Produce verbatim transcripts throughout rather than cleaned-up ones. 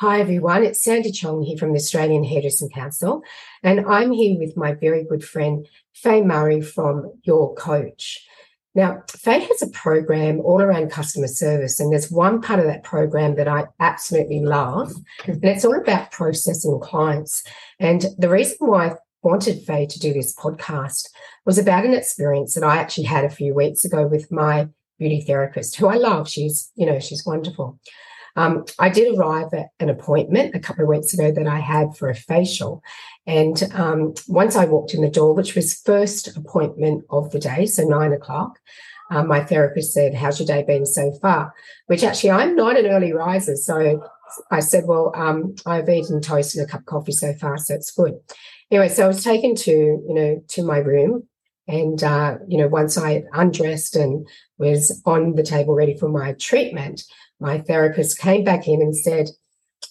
Hi everyone, it's Sandy Chong here from the Australian Hairdressing Council, and I'm here with my very good friend Faye Murray from Your Coach. Now, Faye has a program all around customer service, and there's one part of that program that I absolutely love, and it's all about processing clients. And the reason why I wanted Faye to do this podcast was about an experience that I actually had a few weeks ago with my beauty therapist, who I love. She's, you know, she's wonderful. Um, I did arrive at an appointment a couple of weeks ago that I had for a facial, and um, once I walked in the door, which was first appointment of the day, so nine o'clock, um, my therapist said, "How's your day been so far?" Which actually, I'm not an early riser, so I said, "Well, um, I've eaten toast and a cup of coffee so far, so it's good." Anyway, so I was taken to, you know, to my room. And, uh, you know, once I undressed and was on the table ready for my treatment, my therapist came back in and said,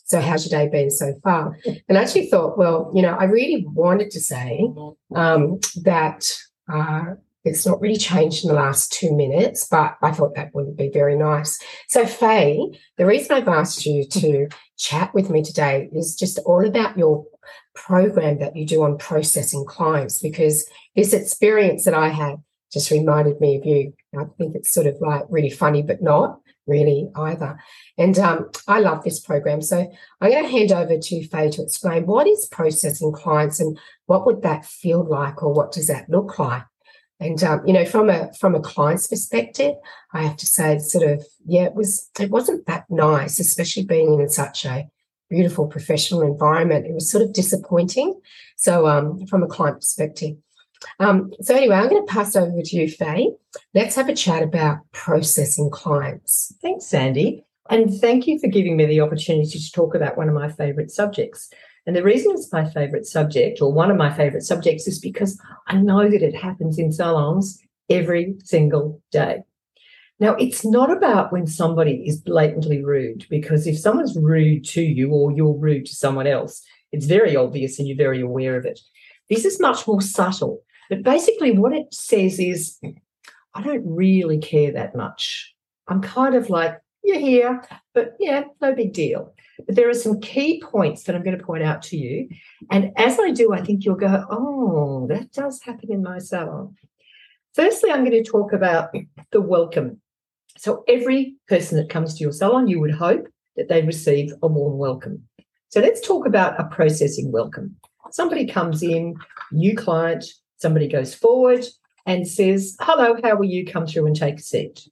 "So how's your day been so far?" And I actually thought, well, you know, I really wanted to say um, that uh, it's not really changed in the last two minutes, but I thought that wouldn't be very nice. So, Faye, the reason I've asked you to chat with me today is just all about your program that you do on processing clients, because this experience that I had just reminded me of you. I think it's sort of like really funny, but not really either. And um, I love this program. So I'm going to hand over to Faye to explain what is processing clients and what would that feel like, or what does that look like? And, um, you know, from a from a client's perspective, I have to say it's sort of, yeah, it, was, it wasn't that nice, especially being in such a beautiful professional environment. It was sort of disappointing. So um, from a client perspective. Um, so anyway, I'm going to pass over to you, Faye. Let's have a chat about processing clients. Thanks, Sandy. And thank you for giving me the opportunity to talk about one of my favourite subjects. And the reason it's my favourite subject, or one of my favourite subjects, is because I know that it happens in salons every single day. Now, it's not about when somebody is blatantly rude, because if someone's rude to you or you're rude to someone else, it's very obvious and you're very aware of it. This is much more subtle. But basically what it says is, I don't really care that much. I'm kind of like, you're here, but, yeah, no big deal. But there are some key points that I'm going to point out to you. And as I do, I think you'll go, oh, that does happen in my salon. Firstly, I'm going to talk about the welcome. So every person that comes to your salon, you would hope that they receive a warm welcome. So let's talk about a processing welcome. Somebody comes in, new client, somebody goes forward and says, "Hello, how are you? Come through and take a seat."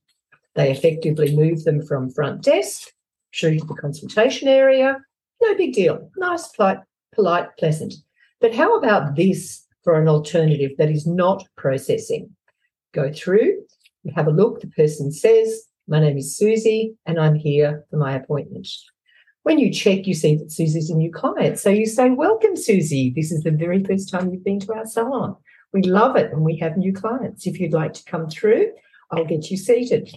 They effectively move them from front desk through to the consultation area. No big deal. Nice, polite, polite, pleasant. But how about this for an alternative that is not processing? Go through, you have a look. The person says, "My name is Susie and I'm here for my appointment." When you check, you see that Susie's a new client. So you say, "Welcome, Susie. This is the very first time you've been to our salon. We love it when we have new clients. If you'd like to come through, I'll get you seated.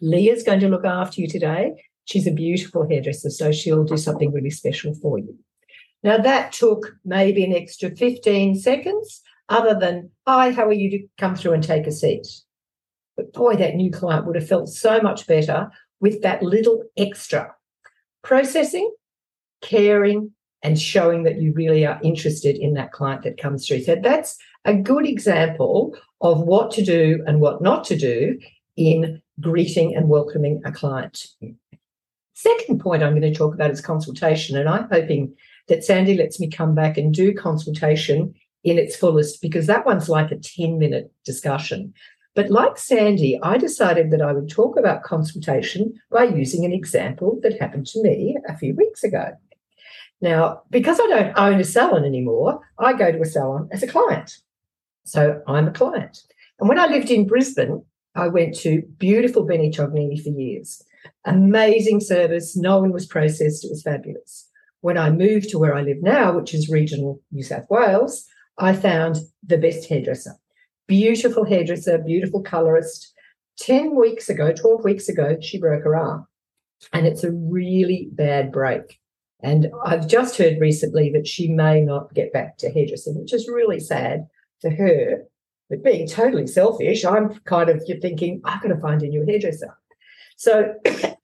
Leah's going to look after you today. She's a beautiful hairdresser, so she'll do something really special for you." Now, that took maybe an extra fifteen seconds other than, "Hi, how are you? To come through and take a seat." But, boy, that new client would have felt so much better with that little extra. Processing, caring, and showing that you really are interested in that client that comes through. So that's a good example of what to do and what not to do in greeting and welcoming a client. Second point I'm going to talk about is consultation, and I'm hoping that Sandy lets me come back and do consultation in its fullest, because that one's like a ten-minute discussion. But like Sandy, I decided that I would talk about consultation by using an example that happened to me a few weeks ago. Now, because I don't own a salon anymore, I go to a salon as a client. So I'm a client. And when I lived in Brisbane, I went to beautiful Benny Tognini for years. Amazing service. No one was processed. It was fabulous. When I moved to where I live now, which is regional New South Wales, I found the best hairdresser. Beautiful hairdresser, beautiful colourist. Ten weeks ago, twelve weeks ago, she broke her arm. And it's a really bad break. And I've just heard recently that she may not get back to hairdressing, which is really sad for her. But being totally selfish, I'm kind of thinking, I've got to find a new hairdresser. So,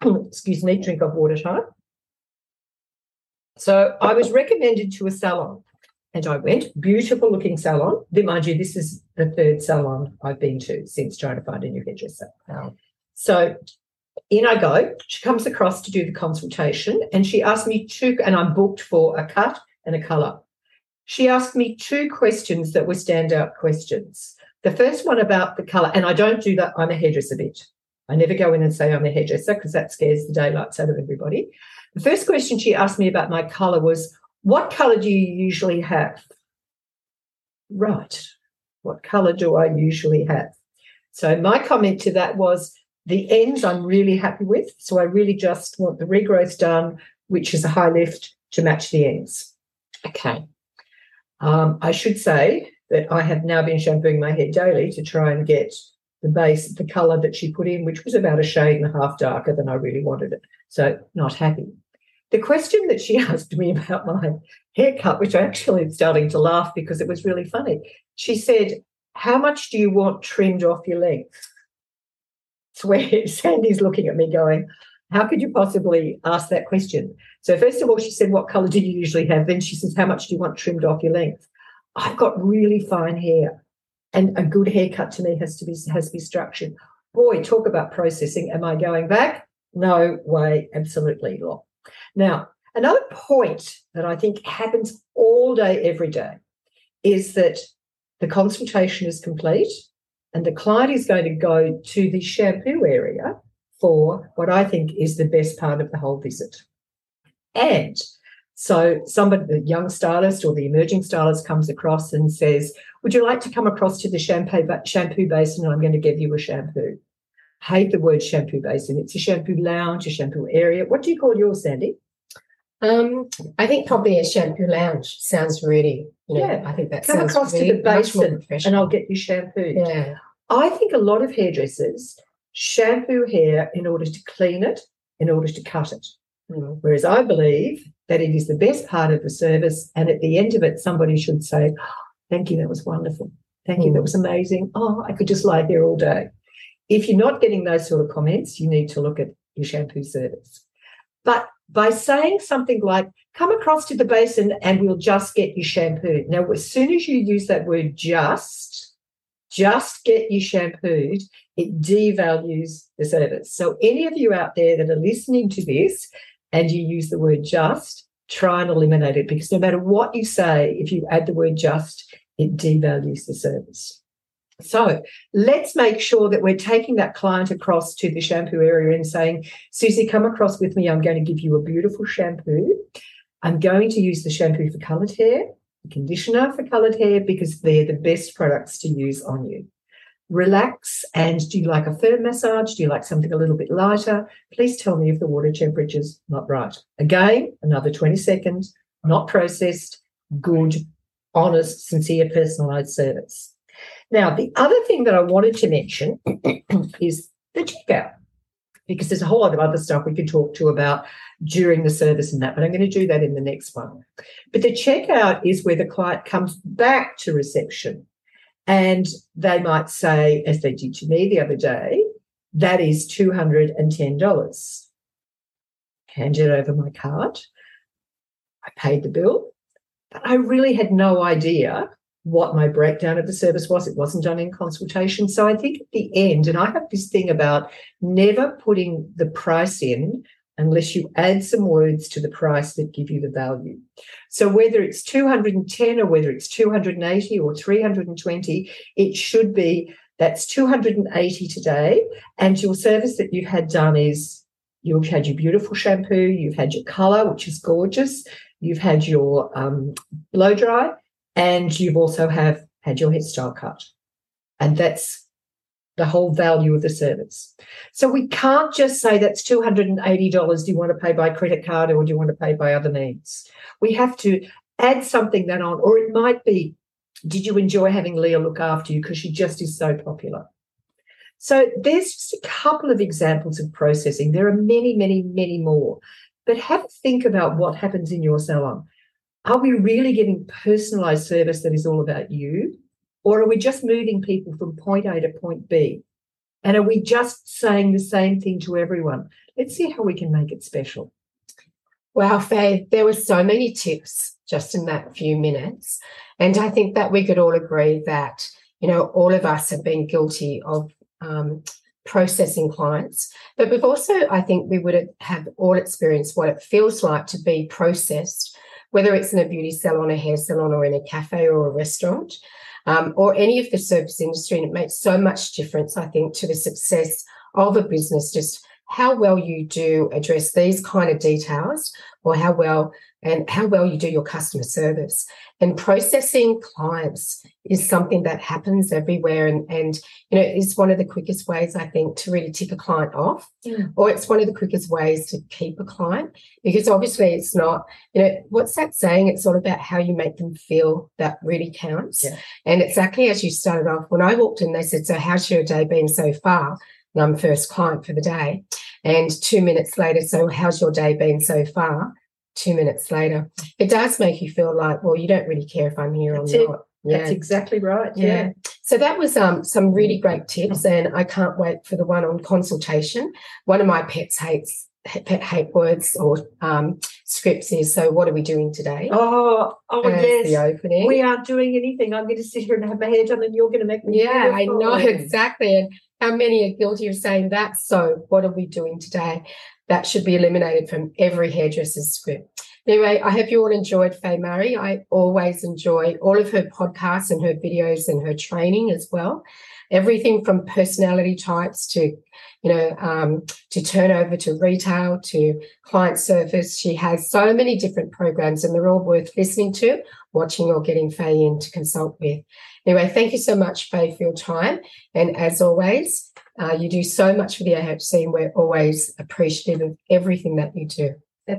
excuse me, drink of water time. So I was recommended to a salon, and I went, beautiful looking salon. Mind you, this is the third salon I've been to since trying to find a new hairdresser. Um, so in I go. She comes across to do the consultation, and she asked me two, and I'm booked for a cut and a colour. She asked me two questions that were standout questions. The first one about the colour, and I don't do that. I'm a hairdresser bitch. I never go in and say I'm a hairdresser because that scares the daylights out of everybody. The first question she asked me about my colour was, what colour do you usually have? Right. What colour do I usually have? So my comment to that was, the ends I'm really happy with, so I really just want the regrowth done, which is a high lift to match the ends. Okay. Um, I should say that I have now been shampooing my head daily to try and get the base, the colour that she put in, which was about a shade and a half darker than I really wanted it. So not happy. The question that she asked me about my haircut, which I actually am starting to laugh because it was really funny. She said, how much do you want trimmed off your length? It's where Sandy's looking at me going, how could you possibly ask that question? So first of all, she said, what colour do you usually have? Then she says, how much do you want trimmed off your length? I've got really fine hair, and a good haircut to me has to be has to be structured. Boy, talk about processing. Am I going back? No way, absolutely not. Now, another point that I think happens all day, every day, is that the consultation is complete, and the client is going to go to the shampoo area for what I think is the best part of the whole visit. And so somebody, the young stylist or the emerging stylist, comes across and says, would you like to come across to the shampoo, shampoo basin, and I'm going to give you a shampoo? I hate the word shampoo basin. It's a shampoo lounge, a shampoo area. What do you call yours, Sandy? Um, I think probably a shampoo lounge sounds really, you know, yeah. I think that Come sounds across really to the basin and I'll get you shampooed. Yeah. I think a lot of hairdressers shampoo hair in order to clean it, in order to cut it, mm. whereas I believe that it is the best part of the service, and at the end of it somebody should say, oh, thank you, that was wonderful. Thank mm. you, that was amazing. Oh, I could just lie there all day. If you're not getting those sort of comments, you need to look at your shampoo service. But by saying something like, come across to the basin and we'll just get you shampooed. Now, as soon as you use that word just, just get you shampooed, it devalues the service. So any of you out there that are listening to this and you use the word just, try and eliminate it, because no matter what you say, if you add the word just, it devalues the service. So let's make sure that we're taking that client across to the shampoo area and saying, Susie, come across with me. I'm going to give you a beautiful shampoo. I'm going to use the shampoo for coloured hair, the conditioner for coloured hair, because they're the best products to use on you. Relax, and do you like a firm massage? Do you like something a little bit lighter? Please tell me if the water temperature's not right. Again, another twenty seconds, not processed, good, honest, sincere, personalised service. Now, the other thing that I wanted to mention is the checkout, because there's a whole lot of other stuff we could talk to about during the service and that, but I'm going to do that in the next one. But the checkout is where the client comes back to reception, and they might say, as they did to me the other day, that is two hundred ten dollars. Handed over my card. I paid the bill, but I really had no idea what my breakdown of the service was. It wasn't done in consultation. So I think at the end, and I have this thing about never putting the price in unless you add some words to the price that give you the value. So whether it's two hundred ten or whether it's two hundred eighty or three hundred twenty, it should be, that's two hundred eighty today, and your service that you had done is, you've had your beautiful shampoo, you've had your colour, which is gorgeous, you've had your um, blow dry, and you've also have had your hairstyle cut. And that's the whole value of the service. So we can't just say that's two hundred eighty dollars. Do you want to pay by credit card or do you want to pay by other means? We have to add something that on, or it might be, did you enjoy having Leah look after you because she just is so popular? So there's just a couple of examples of processing. There are many, many, many more. But have a think about what happens in your salon. Are we really giving personalised service that is all about you, or are we just moving people from point A to point B? And are we just saying the same thing to everyone? Let's see how we can make it special. Wow, Faye, there were so many tips just in that few minutes. And I think that we could all agree that, you know, all of us have been guilty of um, processing clients. But we've also, I think we would have all experienced what it feels like to be processed, whether it's in a beauty salon, a hair salon, or in a cafe or a restaurant, um, or any of the service industry. And it makes so much difference, I think, to the success of a business, just how well you do address these kind of details, or how well and how well you do your customer service. And processing clients is something that happens everywhere, and, and you know, it's one of the quickest ways, I think, to really tick a client off, yeah. or it's one of the quickest ways to keep a client, because obviously it's not, you know, what's that saying? It's all about how you make them feel that really counts. Yeah. And exactly as you started off, when I walked in, they said, "So how's your day been so far?" And I'm first client for the day. And two minutes later, "So how's your day been so far?" Two minutes later. It does make you feel like, well, you don't really care if I'm here That's or it. Not. Yeah. That's exactly right. Yeah. yeah. So that was um, some really great tips, and I can't wait for the one on consultation. One of my pets hates pet hate words or um, scripts is, "So what are we doing today?" Oh, oh yes. The opening. We aren't doing anything. I'm going to sit here and have my hair done, and you're going to make me Yeah, I know, exactly. And how many are guilty of saying that? "So what are we doing today?" That should be eliminated from every hairdresser's script. Anyway, I hope you all enjoyed Faye Murray. I always enjoy all of her podcasts and her videos and her training as well. Everything from personality types to, you know, um, to turnover, to retail, to client service. She has so many different programs, and they're all worth listening to, watching, or getting Faye in to consult with. Anyway, thank you so much, Faye, for your time. And as always, uh, you do so much for the A H C, and we're always appreciative of everything that you do.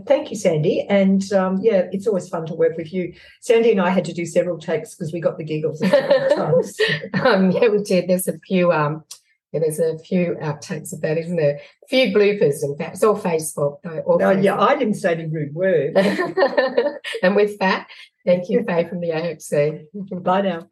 Thank you, Sandy. And, um, yeah, it's always fun to work with you. Sandy and I had to do several takes because we got the giggles a couple times. um, yeah, we did. There's a few um, yeah, there's a few outtakes of that, isn't there? A few bloopers, in fact. It's all Facebook, though. All no, Facebook. Yeah, I didn't say any rude words. And with that, thank you, Faye, from the A H C. Bye now.